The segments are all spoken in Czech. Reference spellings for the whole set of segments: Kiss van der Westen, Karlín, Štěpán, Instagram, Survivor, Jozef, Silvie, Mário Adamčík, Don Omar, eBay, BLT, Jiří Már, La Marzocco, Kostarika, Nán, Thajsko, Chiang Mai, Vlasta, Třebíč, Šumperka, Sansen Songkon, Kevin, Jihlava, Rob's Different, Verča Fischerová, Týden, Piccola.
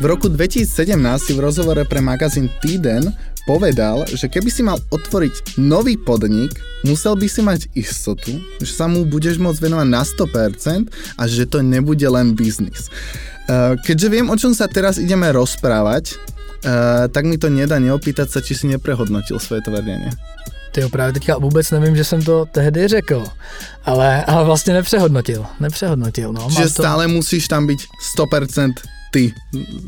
V roku 2017 si v rozhovore pre magazín Týden povedal, že keby si mal otvoriť nový podnik, musel by si mať istotu, že sa mu budeš môcť venovať na 100% a že to nebude len biznis. Keďže viem, o čom sa teraz ideme rozprávať, tak mi to nedá neopýtať sa, či si neprehodnotil svoje tvrdenie. Tyjo, právě teďka vůbec nevím, že jsem to tehdy řekl, ale vlastně nepřehodnotil. No. Že stále musíš tam být 100% ty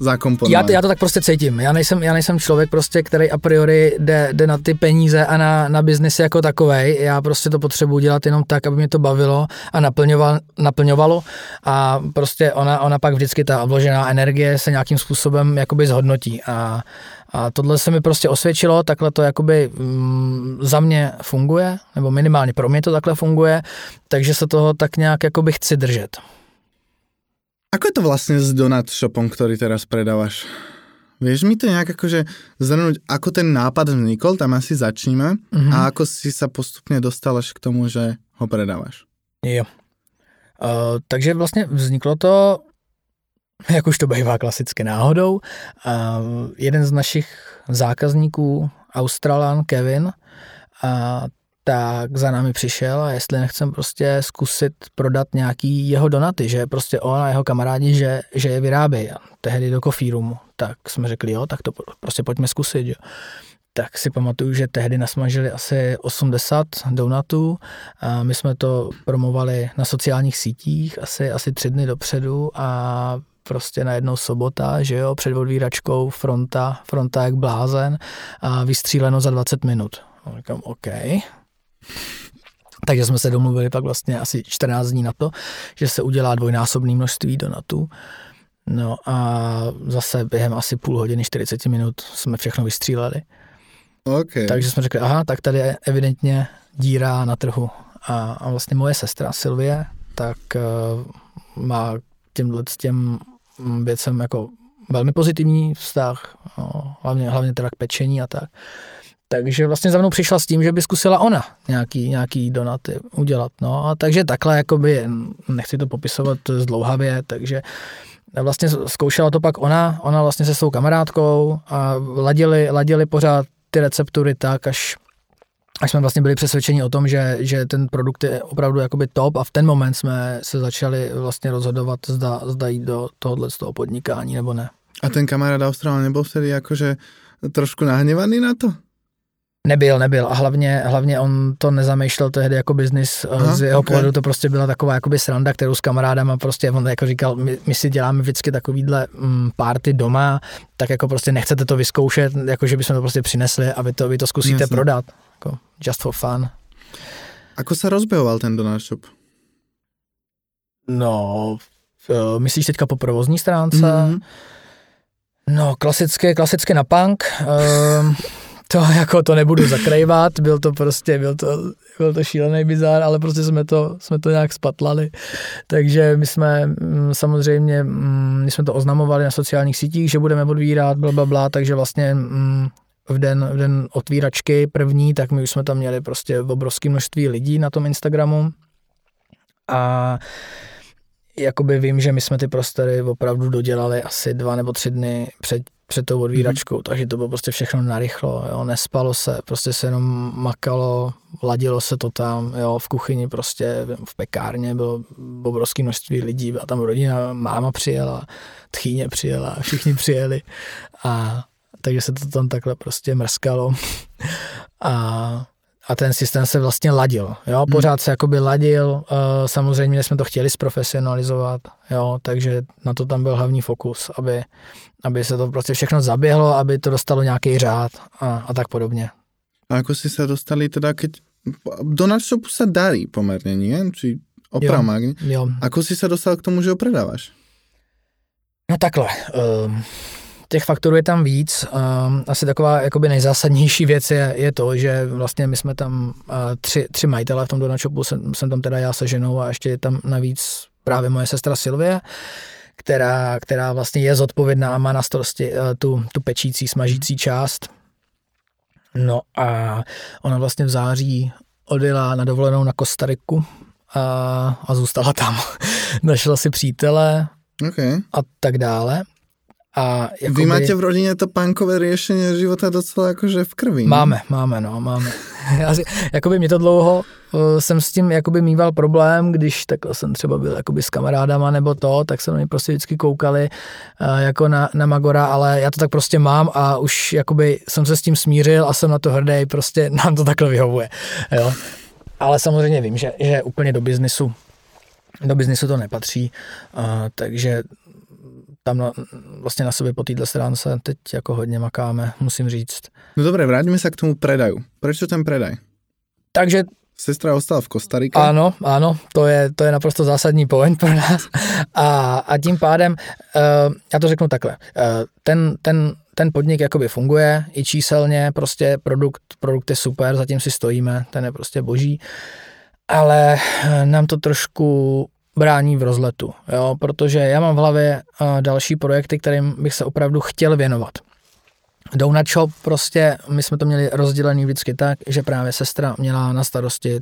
zakomponovaný. Já to tak prostě cítím, já nejsem člověk prostě, který a priori jde na ty peníze a na biznesy jako takovej, já prostě to potřebuji dělat jenom tak, aby mě to bavilo a naplňovalo a prostě ona pak vždycky ta vložená energie se nějakým způsobem jakoby zhodnotí a tohle se mi prostě osvědčilo, takhle to jakoby za mě funguje, nebo minimálně pro mě to takhle funguje, takže se toho tak nějak jakoby chci držet. Ako je to vlastne s donut shopom, ktorý teraz predávaš? Vieš mi to nejak akože zhrnúť, ako ten nápad vznikol, tam asi začníme, a ako si sa postupne dostal až k tomu, že ho predávaš? Jo. Takže vlastne vzniklo to, jak už to bývá klasicky náhodou, jeden z našich zákazníků, Australan Kevin, tak za námi přišel a jestli nechcem prostě zkusit prodat nějaký jeho donaty, že prostě on a jeho kamarádi, že je vyrábějí. Tehdy do Coffee Roomu, tak jsme řekli jo, tak to prostě pojďme zkusit. Jo. Tak si pamatuju, že tehdy nasmažili asi 80 donatů. A my jsme to promovali na sociálních sítích asi 3 dny dopředu a prostě najednou sobota, že jo, před odvíračkou fronta jak blázen a vystříleno za 20 minut. A říkám, OK. Takže jsme se domluvili pak vlastně asi 14 dní na to, že se udělá dvojnásobné množství donatů. No a zase během asi půl hodiny, 40 minut jsme všechno vystříleli. Okay. Takže jsme řekli, aha, tak tady je evidentně díra na trhu. A vlastně moje sestra Silvie, tak má těm věcem jako velmi pozitivní vztah, no, hlavně teda k pečení a tak. Takže vlastně za mnou přišla s tím, že by zkusila ona nějaký donaty udělat. No a takže takhle, jakoby, nechci to popisovat zdlouhavě, takže vlastně zkoušela to pak ona vlastně se svou kamarádkou a ladili pořád ty receptury tak, až jsme vlastně byli přesvědčeni o tom, že ten produkt je opravdu jakoby top a v ten moment jsme se začali vlastně rozhodovat, zda jít do tohohle z toho podnikání nebo ne. A ten kamarád Austrál nebyl vtedy jakože trošku nahněvaný na to? Nebyl a hlavně on to nezamýšlel tehdy jako biznis, z jeho pohledu to prostě byla taková jakoby sranda, kterou s kamarádama prostě, on jako říkal, my si děláme vždycky takovýhle party doma, tak jako prostě nechcete to vyzkoušet, jako že bychom to prostě přinesli a vy to zkusíte prodat, jako just for fun. Ako se rozběhoval ten donut shop? No, myslíš teďka po provozní stránce? Mm-hmm. No, klasicky na punk, to jako to nebudu zakrývat, byl to šílený bizár, ale prostě jsme to nějak spatlali. Takže my jsme samozřejmě, to oznamovali na sociálních sítích, že budeme odvírat, blablabla, takže vlastně v den otvíračky první, tak my už jsme tam měli prostě obrovské množství lidí na tom Instagramu. A jakoby vím, že my jsme ty prostory opravdu dodělali asi 2 nebo 3 dny před tou odvíračkou, takže to bylo prostě všechno narychlo, jo, nespalo se, prostě se jenom makalo, ladilo se to tam, jo, v kuchyni prostě, v pekárně bylo obrovské množství lidí, byla tam rodina, máma přijela, tchýně přijela, všichni přijeli a takže se to tam takhle prostě mrskalo a ten systém se vlastně ladil, jo, pořád se jakoby ladil, samozřejmě jsme to chtěli zprofesionalizovat, jo, takže na to tam byl hlavní fokus, aby se to prostě všechno zaběhlo, aby to dostalo nějaký řád a tak podobně. A jako si se dostali teda, keď donut shopu se darí poměrně, nie? Či opravdu. Ako si se dostal k tomu, že ho predáváš? No takhle, těch faktorů je tam víc. Asi taková jakoby nejzásadnější věc je to, že vlastně my jsme tam tři majitele v tom donut shopu, jsem tam teda já se ženou a ještě je tam navíc právě moje sestra Silvie, která vlastně je zodpovědná a má na starosti tu pečící, smažící část. No a ona vlastně v září odjela na dovolenou na Kostariku a zůstala tam. Našla si přítele a tak dále. A jakoby... Vy máte v rodine to punkové riešenie života docela akože v krvi. Máme. Jakoby mě to dlouho, jsem s tím jakoby mýval problém, když takhle jsem třeba byl jakoby s kamarádama nebo to, tak se na mě prostě vždycky koukali jako na Magora, ale já to tak prostě mám a už jakoby jsem se s tím smířil a jsem na to hrdý, prostě nám to takhle vyhovuje. Jo. Ale samozřejmě vím, že úplně do biznisu to nepatří, takže tam vlastně na sobě po této stránce teď jako hodně makáme, musím říct. No dobré, vrátíme se k tomu predaju. Proč ten predaj? Takže... Sestra ostala v Kostarike. Ano, to je naprosto zásadní point pro nás. A tím pádem, já to řeknu takhle, ten podnik jakoby funguje i číselně, prostě produkt je super, zatím si stojíme, ten je prostě boží, ale nám to trošku... brání v rozletu, jo, protože já mám v hlavě další projekty, kterým bych se opravdu chtěl věnovat. Donut shop prostě, my jsme to měli rozdělený vždycky tak, že právě sestra měla na starosti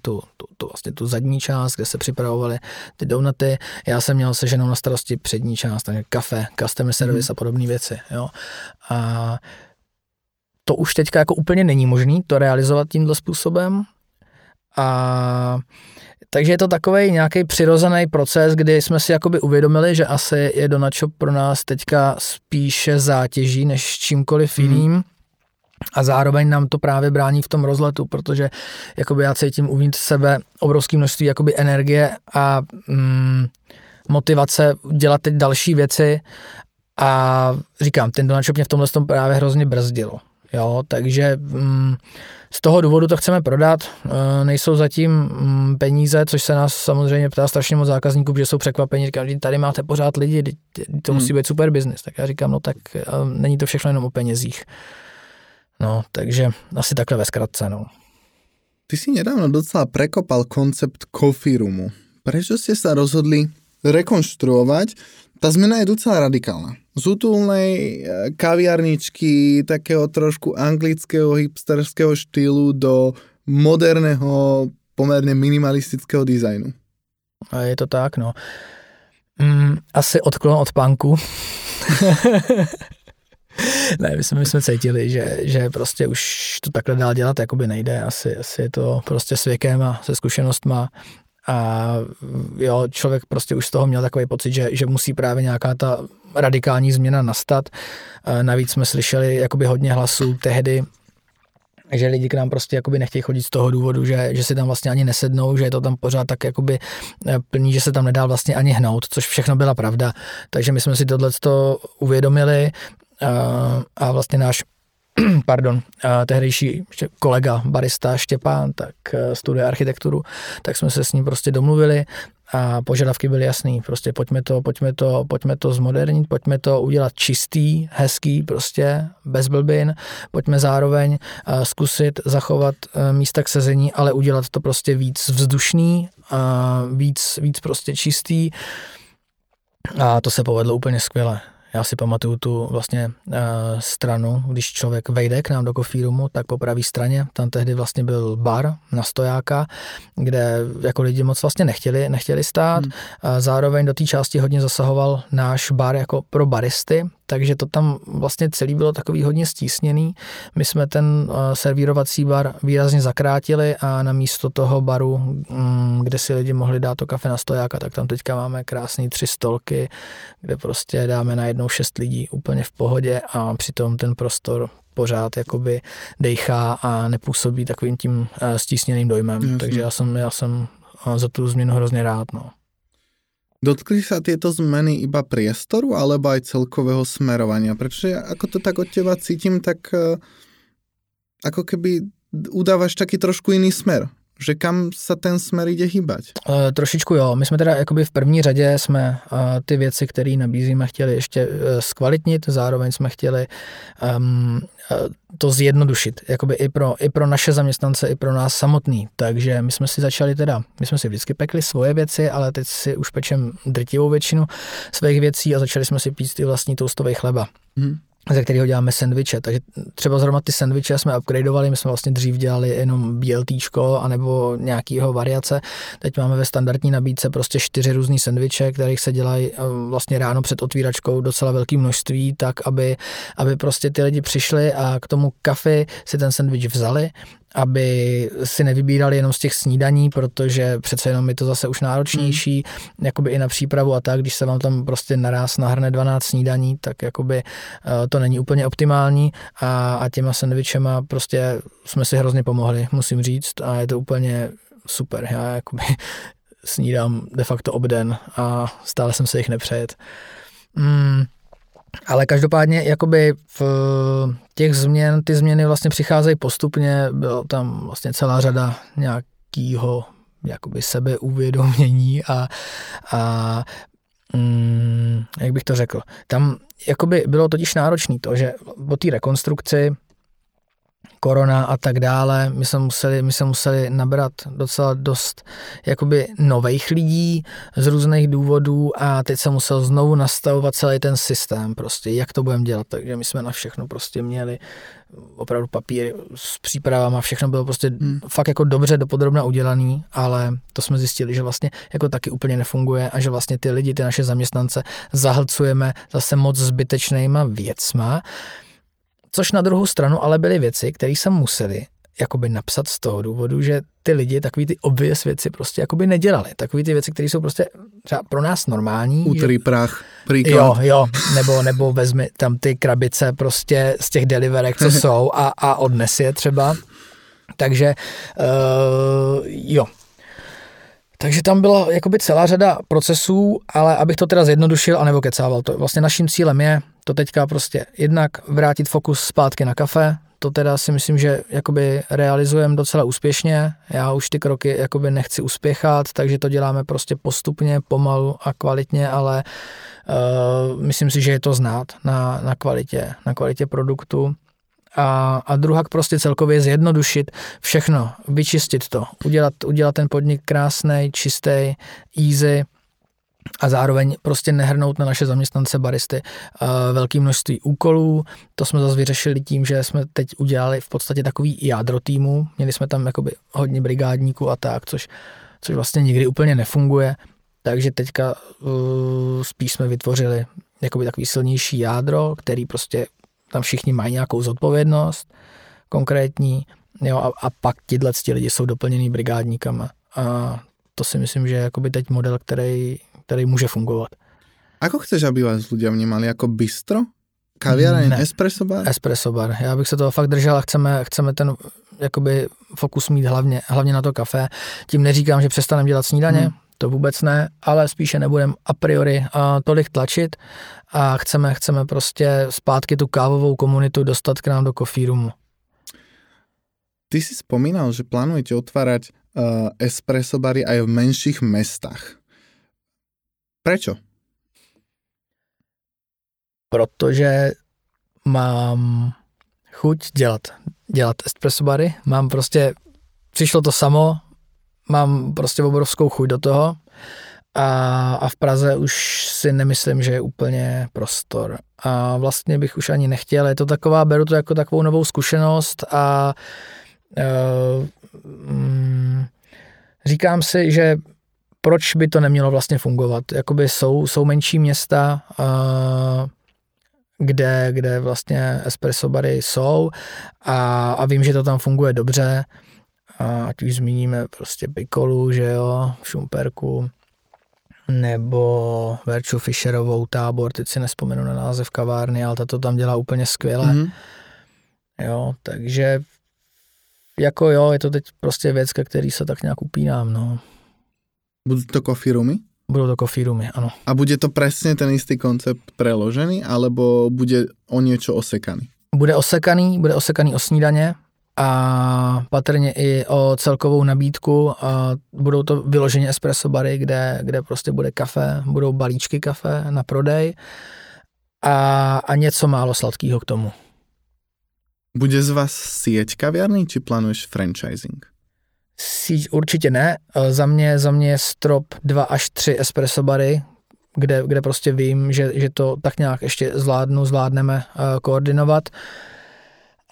tu zadní část, kde se připravovaly ty donuty, já jsem měl se ženou na starosti přední část, takže kafe, customer service a podobné věci, jo. A to už teďka jako úplně není možný to realizovat tímto způsobem a takže je to takovej nějaký přirozený proces, kdy jsme si jakoby uvědomili, že asi je Donut Shop pro nás teďka spíše zátěží než čímkoliv jiným. A zároveň nám to právě brání v tom rozletu, protože jakoby já cítím uvnitř sebe obrovské množství jakoby energie a motivace dělat teď další věci. A říkám, ten Donut Shop mě v tomhle tom právě hrozně brzdilo. Jo, takže z toho důvodu to chceme prodat, nejsou zatím peníze, což se nás samozřejmě ptá strašně moc zákazníků, že jsou překvapení, říkám, tady máte pořád lidi, to musí být super biznis, tak já říkám, no tak není to všechno jenom o penězích. No, takže asi takhle ve zkratce, no. Ty si nedávno docela prekopal koncept coffee roomu. Prečo ste sa rozhodli rekonštruovať? Tá zmena je docela radikálna. Z útulnej kaviarničky takého trošku anglického hipsterského štýlu do moderného, pomerne minimalistického dizajnu. A je to tak, no. Asi odklon od punku. Ne, my jsme cítili, že prostě už to takhle dál dělat jakoby nejde. Asi je to prostě s věkem a se zkušenostma. A jo, člověk prostě už z toho měl takový pocit, že musí právě nějaká ta radikální změna nastat. Navíc jsme slyšeli jakoby hodně hlasů tehdy, že lidi k nám prostě jakoby nechtějí chodit z toho důvodu, že si tam vlastně ani nesednou, že je to tam pořád tak jakoby plný, že se tam nedá vlastně ani hnout, což všechno byla pravda. Takže my jsme si tohleto uvědomili a vlastně náš tehdejší kolega barista Štěpán, tak studuje architekturu, tak jsme se s ním prostě domluvili a požadavky byly jasný, prostě pojďme to zmodernit, pojďme to udělat čistý, hezký, prostě bez blbin, pojďme zároveň zkusit zachovat místa k sezení, ale udělat to prostě víc vzdušný, víc prostě čistý a to se povedlo úplně skvěle. Já si pamatuju tu vlastně stranu, když člověk vejde k nám do coffee roomu, tak po pravé straně, tam tehdy vlastně byl bar na stojáka, kde jako lidi moc vlastně nechtěli stát. Zároveň do té části hodně zasahoval náš bar jako pro baristy, takže to tam vlastně celý bylo takový hodně stísněný. My jsme ten servírovací bar výrazně zakrátili a na místo toho baru, kde si lidi mohli dát to kafe na stojáka, tak tam teďka máme krásný 3 stolky, kde prostě dáme najednou 6 lidí úplně v pohodě a přitom ten prostor pořád jakoby dejchá a nepůsobí takovým tím stísněným dojmem. Jasně. Takže já jsem za tu změnu hrozně rád, no. Dotkli sa tieto zmeny iba priestoru alebo aj celkového smerovania? Pretože ako to tak od teba cítim, tak ako keby udávaš taký trošku iný smer, že kam sa ten smer ide hýbať? Trošičku jo, my jsme teda jakoby v první řadě jsme ty věci, které nabízíme, chtěli ještě zkvalitnit, zároveň jsme chtěli to zjednodušit, jakoby i pro naše zaměstnance, i pro nás samotný, takže my jsme si vždycky pekli svoje věci, ale teď si už pečem drtivou většinu svých věcí a začali jsme si pít i vlastní toustový chleba. ze kterého děláme sendviče. Takže třeba zrovna ty sendviče jsme upgradeovali, my jsme vlastně dřív dělali jenom BLTčko anebo nějakýho variace. Teď máme ve standardní nabídce prostě 4 různý sendviče, kterých se dělají vlastně ráno před otvíračkou docela velké množství, tak aby prostě ty lidi přišli a k tomu kafi si ten sendvič vzali, aby si nevybírali jenom z těch snídaní, protože přece jenom je to zase už náročnější, jakoby i na přípravu a tak, když se vám tam prostě naraz nahrne 12 snídaní, tak jakoby to není úplně optimální a těma sendvičema prostě jsme si hrozně pomohli, musím říct, a je to úplně super. Já jakoby snídám de facto obden a stále jsem se jich nepřejet. Ale každopádně jakoby v těch změn, ty změny vlastně přicházejí postupně, byla tam vlastně celá řada nějakého jakoby sebeuvědomění a jak bych to řekl, tam jakoby bylo totiž náročné to, že po té rekonstrukci korona a tak dále, my jsme museli nabrat docela dost jakoby nových lidí z různých důvodů a teď jsem musel znovu nastavovat celý ten systém prostě, jak to budeme dělat, takže my jsme na všechno prostě měli opravdu papíry s přípravama, všechno bylo prostě fakt jako dobře dopodrobna udělaný, ale to jsme zjistili, že vlastně jako taky úplně nefunguje a že vlastně ty lidi, ty naše zaměstnance zahlcujeme zase moc zbytečnýma věcma. Což na druhou stranu ale byly věci, které jsem museli jakoby napsat z toho důvodu, že ty lidi takový ty obvious věci prostě jakoby nedělali. Takový ty věci, které jsou prostě třeba pro nás normální. Útrý prach, příklad. Jo, nebo vezmi tam ty krabice prostě z těch deliverek, co jsou a odnes je třeba. Takže jo. Takže tam byla jakoby celá řada procesů, ale abych to teda zjednodušil a nebo kecával to. Vlastně naším cílem je to teďka prostě jednak vrátit fokus zpátky na kafe, to teda si myslím, že jakoby realizujeme docela úspěšně, já už ty kroky jakoby nechci uspěchat, takže to děláme prostě postupně, pomalu a kvalitně, ale myslím si, že je to znát na kvalitě produktu. A druhá prostě celkově zjednodušit všechno, vyčistit to, udělat ten podnik krásnej, čistý, easy a zároveň prostě nehrnout na naše zaměstnance baristy velké množství úkolů. To jsme zase vyřešili tím, že jsme teď udělali v podstatě takový jádro týmu, měli jsme tam jakoby hodně brigádníků a tak, což vlastně nikdy úplně nefunguje, takže teďka spíš jsme vytvořili jakoby takový silnější jádro, který prostě tam všichni mají nějakou zodpovědnost konkrétní, jo, a pak tihleti lidi jsou doplněný brigádníkama. A to si myslím, že je jakoby teď model, který může fungovat. Ako chceš, aby vás ľudia vnímali? Jako bistro? Kaviareň? Espresso bar? Espresso bar. Já bych se toho fakt držel a chceme ten jakoby fokus mít hlavně na to kafe. Tím neříkám, že přestaneme dělat snídaně, to vůbec ne, ale spíše nebudeme a priori tolik tlačit a chceme prostě zpátky tu kávovou komunitu dostat k nám do coffee roomu. Ty si spomínal, že plánujete otvárať espresso bary aj v menších mestách. Prečo? Protože mám chuť dělat espresso bary, mám prostě, přišlo to samo, mám prostě obrovskou chuť do toho a v Praze už si nemyslím, že je úplně prostor. A vlastně bych už ani nechtěl, je to taková, beru to jako takovou novou zkušenost a říkám si, že proč by to nemělo vlastně fungovat. Jakoby jsou menší města, kde vlastně espresso bary jsou a vím, že to tam funguje dobře. A ať už zmíníme prostě Piccolu, že jo, Šumperku, nebo Verču Fischerovou, Tábor, teď si nespomenu na název kavárny, ale ta to tam dělá úplně skvěle. Jo, takže jako jo, je to teď prostě věc, ke který se tak nějak upínám, no. Budou to coffee roomy? Budou to coffee roomy, ano. A bude to presne ten istý koncept preložený, alebo bude o niečo osekaný? Bude osekaný o snídaně, a patrně i o celkovou nabídku a budou to vyloženě espresso bary, kde prostě bude kafe, budou balíčky kafe na prodej a něco málo sladkého k tomu. Bude z vás sieť kaviarní, či plánuješ franchising? Sieť určitě ne, za mě je strop 2 až 3 espresso bary, kde prostě vím, že to tak nějak ještě zvládneme koordinovat.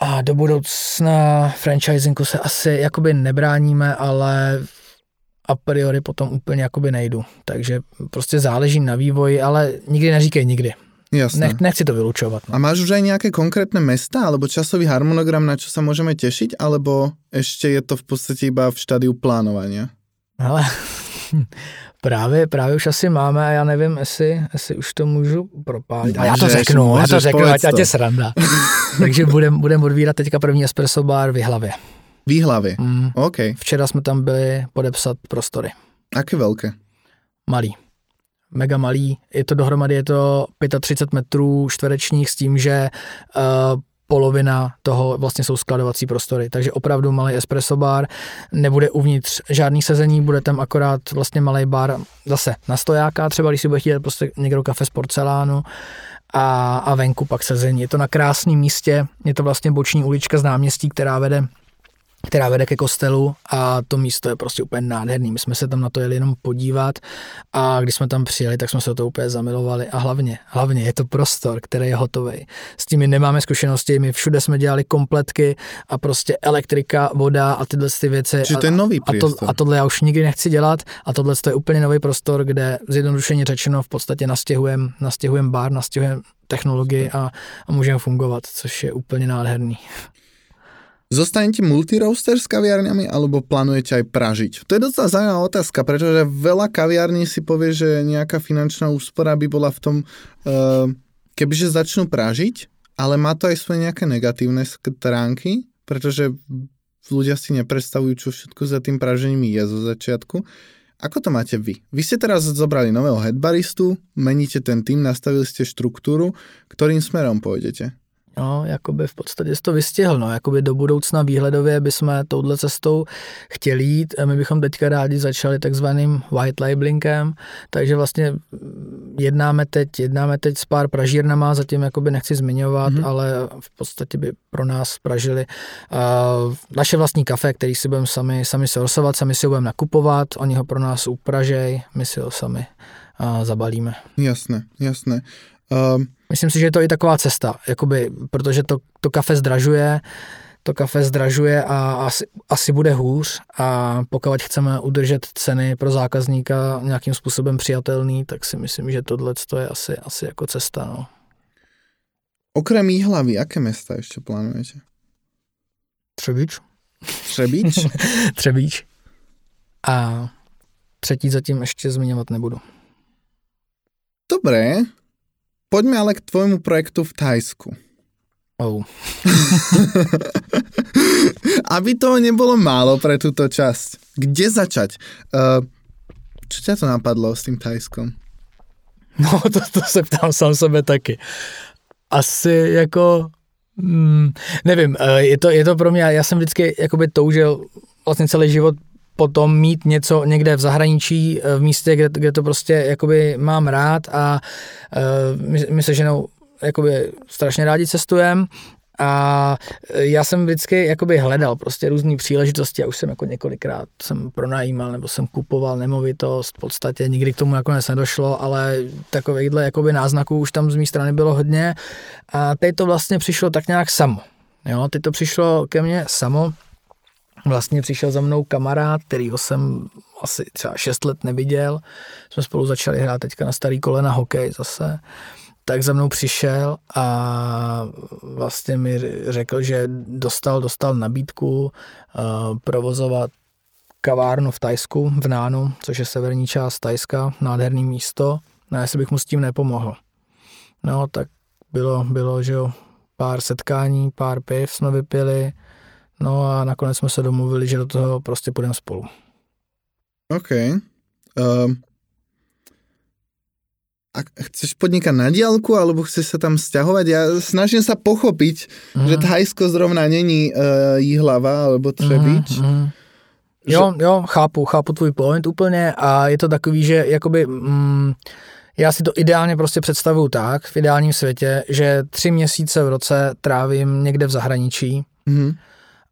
A do budoucna franchisingu se asi jakoby nebráníme, ale a priori potom úplně jakoby nejdu. Takže prostě záleží na vývoji, ale nikdy neříkej nikdy. Jasné. Nechci to vylučovat. No. A máš už aj nejaké konkrétne mesta, alebo časový harmonogram, na čo sa môžeme tešiť, alebo ešte je to v podstate iba v štádiu plánovania? Ale právě už asi máme a já nevím, jestli už to můžu propálit. A já to řeknu, ať tě sranda. Takže budem odvírat teďka první espresso bar v Jihlavě. V Jihlavě, OK. Včera jsme tam byli podepsat prostory. Jaké velké? Malý. Mega malý. Je to dohromady 35 metrů čtverečních s tím, že polovina toho vlastně jsou skladovací prostory, takže opravdu malý espresso bar, nebude uvnitř žádný sezení, bude tam akorát vlastně malý bar zase na stojáka, třeba když si bude chtít prostě někdo kafe z porcelánu a venku pak sezení. Je to na krásném místě, je to vlastně boční ulička z náměstí, která vede ke kostelu a to místo je prostě úplně nádherný. My jsme se tam na to jeli jenom podívat a když jsme tam přijeli, tak jsme se to úplně zamilovali a hlavně je to prostor, který je hotový. S tím my nemáme zkušenosti, my všude jsme dělali kompletky a prostě elektrika, voda a tyhle ty věci. To je nový a tohle já už nikdy nechci dělat a tohle je úplně nový prostor, kde zjednodušeně řečeno v podstatě nastěhujem bar, nastěhujem technologii a můžeme fungovat, což je úplně nádherný. Zostanete multiroaster s kaviarňami alebo plánujete aj pražiť? To je docela zaujímavá otázka, pretože veľa kaviarní si povie, že nejaká finančná úspora by bola v tom, kebyže začnú pražiť, ale má to aj svoje nejaké negatívne stránky, pretože ľudia si nepredstavujú, čo všetko za tým pražením je zo začiatku. Ako to máte vy? Vy ste teraz zobrali nového headbaristu, meníte ten tým, nastavili ste štruktúru, ktorým smerom pôjdete? No, jakoby v podstatě jsi to vystihl, no, jakoby do budoucna výhledově bychom touhle cestou chtěli jít. My bychom teďka rádi začali takzvaným white labelingem, takže vlastně jednáme teď s pár pražírnama, zatím jakoby nechci zmiňovat, ale v podstatě by pro nás pražili naše vlastní kafe, který si budeme sami sourcovat, sami si ho budeme nakupovat, oni ho pro nás upražej, my si ho sami zabalíme. Jasné. Myslím si, že je to i taková cesta, jakoby, protože to kafe zdražuje a asi bude hůř a pokud chceme udržet ceny pro zákazníka nějakým způsobem přijatelný, tak si myslím, že tohle je asi jako cesta. No. Okrem Jihlavy, jaké města ještě plánujete? Třebíč. A třetí zatím ještě zmiňovat nebudu. Dobré. Poďme ale k tvojmu projektu v Thajsku. Aby toho nebolo málo pre túto časť. Kde začať? Čo ťa to napadlo s tým Thajskom? No, to se ptám sám sebe taky. Asi jako... nevím, je to pro mě... Já jsem vždycky jakoby toužil vlastně celý život potom mít něco někde v zahraničí, v místě, kde to prostě jakoby mám rád a my se ženou jakoby strašně rádi cestujeme a já jsem vždycky jakoby hledal prostě různý příležitosti a už jsem jako několikrát jsem pronajímal nebo jsem kupoval nemovitost, v podstatě nikdy k tomu nakonec nedošlo, ale takovýchhle jakoby náznaků už tam z mé strany bylo hodně a teď to vlastně přišlo tak nějak samo. Jo, teď to přišlo ke mně samo. Vlastně přišel za mnou kamarád, kterýho jsem asi třeba 6 let neviděl. Jsme spolu začali hrát teďka na starý kolena hokej zase. Tak za mnou přišel a vlastně mi řekl, že dostal nabídku provozovat kavárnu v Thajsku, v Nánu, což je severní část Thajska, nádherný místo. No, jestli bych mu s tím nepomohl. No, tak bylo že jo, pár setkání, pár piv jsme vypili. No a nakonec jsme se domluvili, že do toho prostě půjdeme spolu. OK. A chceš podnikat na diálku, alebo chceš se tam sťahovat? Já snažím se pochopit, že Thajsko zrovna není Jihlava alebo Třebíč. Že... Jo, chápu tvůj point úplně a je to takový, že jakoby... Já si to ideálně prostě představuju tak, v ideálním světě, že 3 měsíce v roce trávím někde v zahraničí,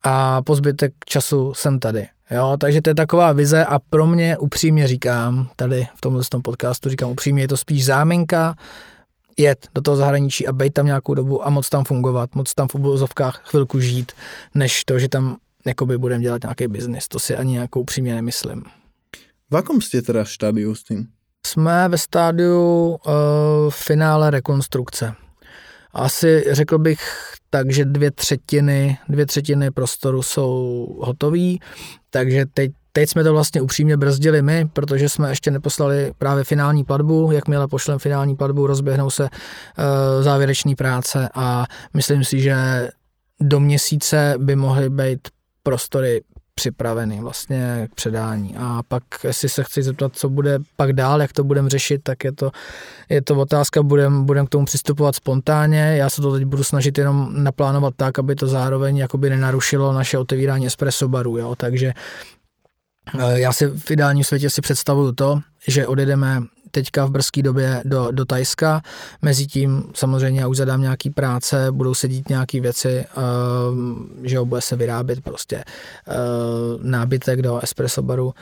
a po zbytek času jsem tady. Jo, takže to je taková vize a pro mě upřímně říkám, tady v tomhle podcastu říkám upřímně, je to spíš záminka jet do toho zahraničí a bejt tam nějakou dobu a moc tam fungovat, moc tam v obozovkách chvilku žít, než to, že tam jakoby budeme dělat nějaký biznis. To si ani nějakou upřímně nemyslím. V jakom jste teda štádiu s tím? Jsme ve stádiu finále rekonstrukce. Asi řekl bych tak, že dvě třetiny prostoru jsou hotový, takže teď jsme to vlastně upřímně brzdili my, protože jsme ještě neposlali právě finální platbu. Jakmile pošlem finální platbu, rozběhnou se závěrečné práce a myslím si, že do měsíce by mohly být prostory připraveny vlastně k předání. A pak, jestli se chci zeptat, co bude pak dál, jak to budeme řešit, tak je to otázka, budem k tomu přistupovat spontánně. Já se to teď budu snažit jenom naplánovat tak, aby to zároveň jakoby nenarušilo naše otevírání espresso barů, jo. Takže já si v ideálním světě si představuju to, že odjedeme teďka v brzké době do Thajska. Mezitím samozřejmě já už zadám nějaký práce, budou se dít nějaký věci, že bude se vyrábět prostě nábytek do espresso baru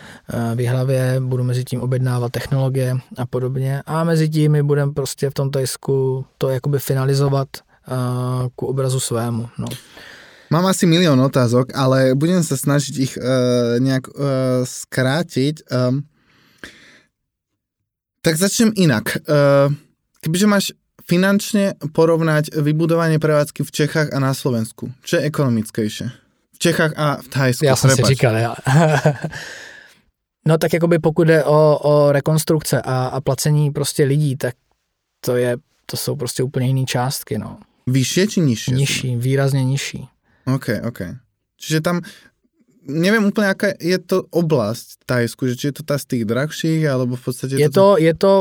v Jihlavě, budu mezitím objednávat technologie a podobně. A mezitím my budeme prostě v tom Thajsku to jakoby finalizovat ku obrazu svému. No. Mám asi milión otázok, ale budem sa snažiť ich nejak skrátiť. Tak začnem inak. Kebyže máš finančne porovnať vybudovanie prevádzky v Čechách a na Slovensku, čo je ekonomickejšie? V Čechách a v Thajsku. Ja som si říkal, ja. No tak jakoby pokud je o rekonstrukce a placení prostě lidí, tak to sú prostě úplne iné částky. No. Vyššie či nižšie? Nižší, výrazne nižší. OK. Čiže tam, neviem úplne, aká je to oblasť Thajsku, že či je to tá z tých drahších, alebo v podstate... Je to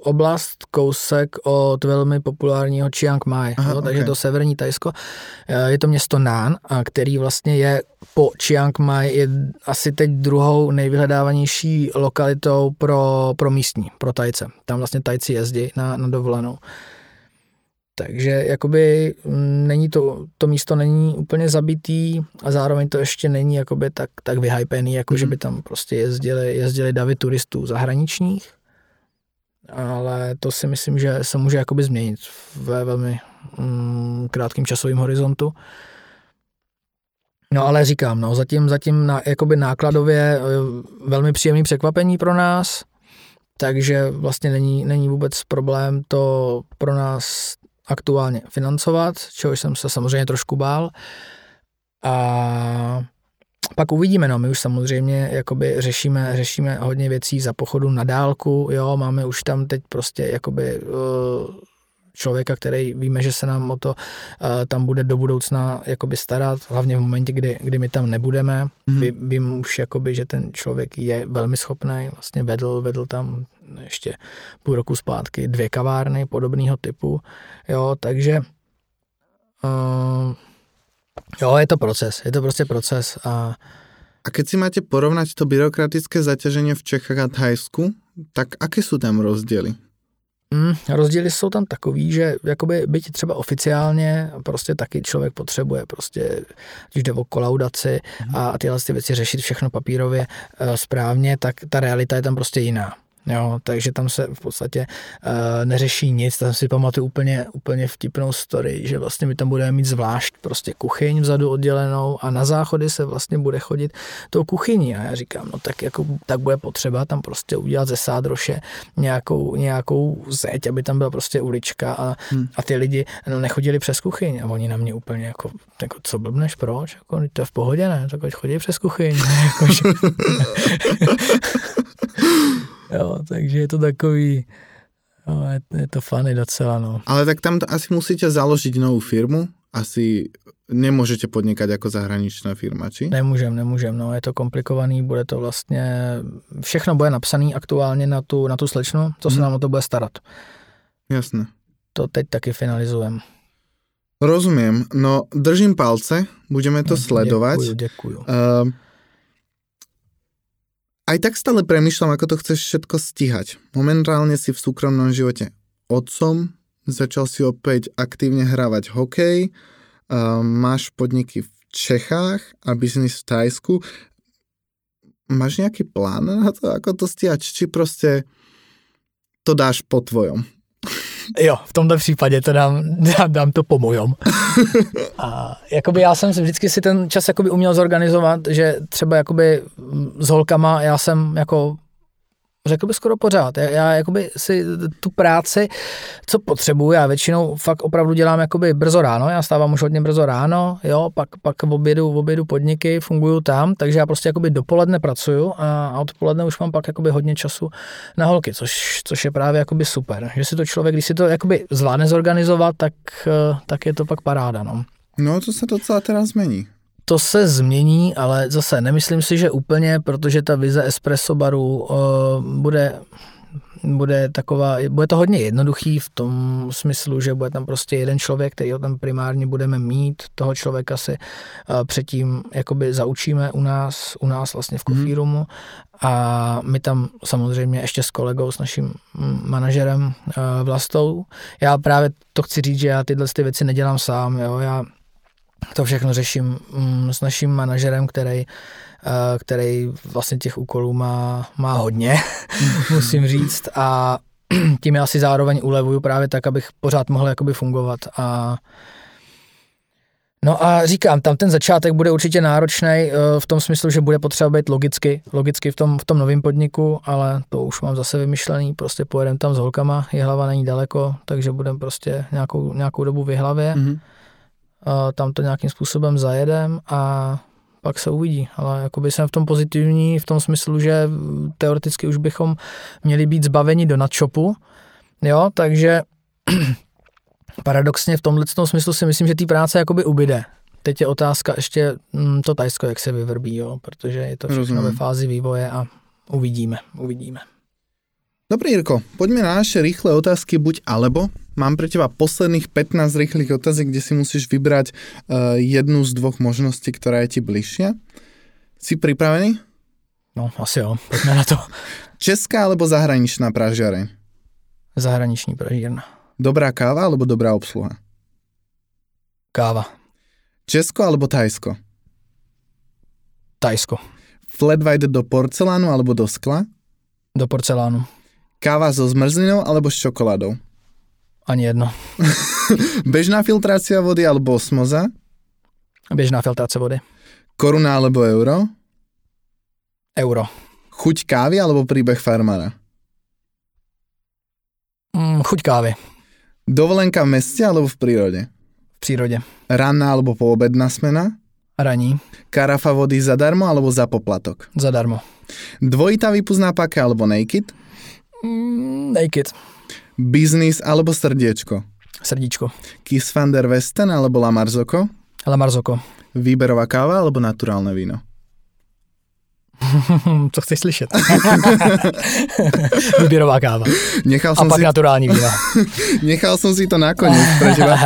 oblast, kousek od veľmi populárního Chiang Mai, takže to severní Thajsko. Je to město Nán, a který vlastně je po Chiang Mai, je asi teď druhou nejvyhledávanější lokalitou pro místní, pro Tajce. Tam vlastně Tajci jezdí na dovolenou. Takže jakoby není to místo není úplně zabitý a zároveň to ještě není jakoby tak vyhypený, jako že by tam prostě jezdili davy turistů zahraničních, ale to si myslím, že se může jakoby změnit ve velmi krátkým časovým horizontu. No ale říkám, no zatím jakoby nákladově velmi příjemný překvapení pro nás, takže vlastně není vůbec problém to pro nás aktuálně financovat, čehož jsem se samozřejmě trošku bál. A pak uvidíme, no, my už samozřejmě jakoby řešíme hodně věcí za pochodu na dálku, jo, máme už tam teď prostě jakoby člověka, který víme, že se nám o to tam bude do budoucna jakoby starat, hlavně v momentě, kdy my tam nebudeme. Vím už jakoby, že ten člověk je velmi schopný, vlastně vedl tam ještě půl roku zpátky 2 kavárny podobného typu, jo, takže jo, je to prostě proces. A keď si máte porovnať to byrokratické zaťaženie v Čechách a Thajsku, tak aké sú tam rozdiely? Rozdíly jsou tam takový, že jakoby byť třeba oficiálně prostě taky člověk potřebuje prostě, když jde o kolaudaci a tyhle ty věci řešit všechno papírově správně, tak ta realita je tam prostě jiná. Jo, takže tam se v podstatě neřeší nic, tam si pamatuju úplně vtipnou story, že vlastně my tam budeme mít zvlášť prostě kuchyň vzadu oddělenou a na záchody se vlastně bude chodit tou kuchyní a já říkám, no tak jako tak bude potřeba tam prostě udělat ze sádroše nějakou zeď, aby tam byla prostě ulička a ty lidi nechodili přes kuchyň a oni na mě úplně jako co blbneš, proč, jako to je v pohodě, ne, tak chodí přes kuchyň. Jo, takže je to takový, jo, je to funny docela, no. Ale tak tam to asi musíte založiť novú firmu? Asi nemôžete podnikať ako zahraničná firma, či? Nemôžem, no je to komplikovaný, bude to vlastne, všechno bude napsané aktuálne na tú slečnu, co sa nám o to bude starat. Jasné. To teď taky finalizujem. Rozumiem, no držím palce, budeme to sledovať. Ďakujú. Aj tak stále premýšľam, ako to chceš všetko stíhať. Momentálne si v súkromnom živote otcom, začal si opäť aktívne hrávať hokej, máš podniky v Čechách a biznis v Thajsku. Máš nejaký plán na to, ako to stíhať? Či proste to dáš po tvojom? Jo, v tomto případě to dám to po mojom. A jakoby já jsem vždycky si ten čas jakoby uměl zorganizovat, že třeba jakoby s holkama já jsem jako řekl bych skoro pořád. Já jakoby si tu práci, co potřebuji, já většinou fakt opravdu dělám jakoby brzo ráno, já stávám už hodně brzo ráno, jo, pak v obědu podniky, funguju tam, takže já prostě jakoby dopoledne pracuju a odpoledne už mám pak jakoby hodně času na holky, což je právě jakoby super, že si to člověk, když si to jakoby zvládne zorganizovat, tak je to pak paráda, no. No, to se docela teda změní. To se změní, ale zase nemyslím si, že úplně, protože ta vize espresso baru bude taková, bude to hodně jednoduchý v tom smyslu, že bude tam prostě jeden člověk, kterýho tam primárně budeme mít, toho člověka si předtím jakoby zaučíme u nás vlastně v coffee roomu a my tam samozřejmě ještě s kolegou, s naším manažerem Vlastou. Já právě to chci říct, že já tyhle věci nedělám sám, jo, já to všechno řeším s naším manažerem, který vlastně těch úkolů má hodně, musím říct. A tím já si zároveň ulevuju právě tak, abych pořád mohl jakoby fungovat. A říkám, tam ten začátek bude určitě náročný v tom smyslu, že bude potřeba být logicky v tom novém podniku, ale to už mám zase vymyšlený, prostě pojedem tam s holkama, Jihlava není daleko, takže budem prostě nějakou dobu v Jihlavě. Mm-hmm. Tam to nějakým způsobem zajedem a pak se uvidí, ale jakoby jsem v tom pozitivní, v tom smyslu, že teoreticky už bychom měli být zbaveni do nadshopu, jo, takže paradoxně v tomhle smyslu si myslím, že té práce jakoby ubyde. Teď je otázka ještě to Thajsko, jak se vyvrbí, jo, protože je to všechno ve fázi vývoje a uvidíme. Dobrý, Jirko, poďme na naše rýchle otázky buď alebo. Mám pre teba posledných 15 rýchlych otázek, kde si musíš vybrať jednu z dvoch možností, ktorá je ti bližšia. Si pripravený? No, asi jo, poďme na to. Česká alebo zahraničná pražiareň? Zahraniční pražiarna. Dobrá káva alebo dobrá obsluha? Káva. Česko alebo Thajsko? Thajsko. Flat white do porcelánu alebo do skla? Do porcelánu. Káva so zmrzlinou alebo s čokoládou? Ani jedno. Bežná filtrácia vody alebo osmoza? Bežná filtrácia vody. Koruna alebo euro? Euro. Chuť kávy alebo príbeh farmára? Chuť kávy. Dovolenka v meste alebo v prírode? V prírode. Ranná alebo poobedná smena? Raní. Karafa vody zadarmo alebo za poplatok? Zadarmo. Dvojitá výpuzná paka alebo naked? Naked. Biznis alebo srdiečko? Srdíčko. Kiss van der Westen alebo La Marzocco? La Marzocco. Výberová káva alebo naturálne víno? Co chceš slyšet? Výberová káva. Naturální víno. Nechal som si to nakoniec pre teba.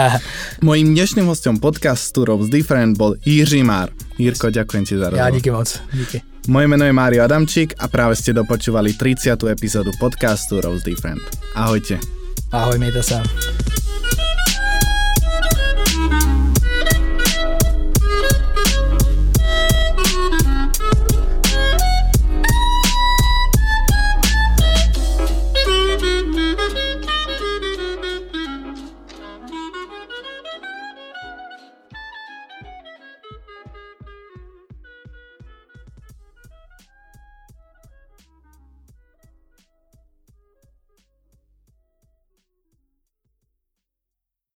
Mojím dnešným hostom podcastu Rob's Different bol Jiří Már. Jirko, ďakujem ti za rozhovor. Ja díky moc. Díky. Moje meno je Mário Adamčík a práve ste dopočúvali 30. epizódu podcastu Rob's Different. Ahojte. Ahoj, mejte sa.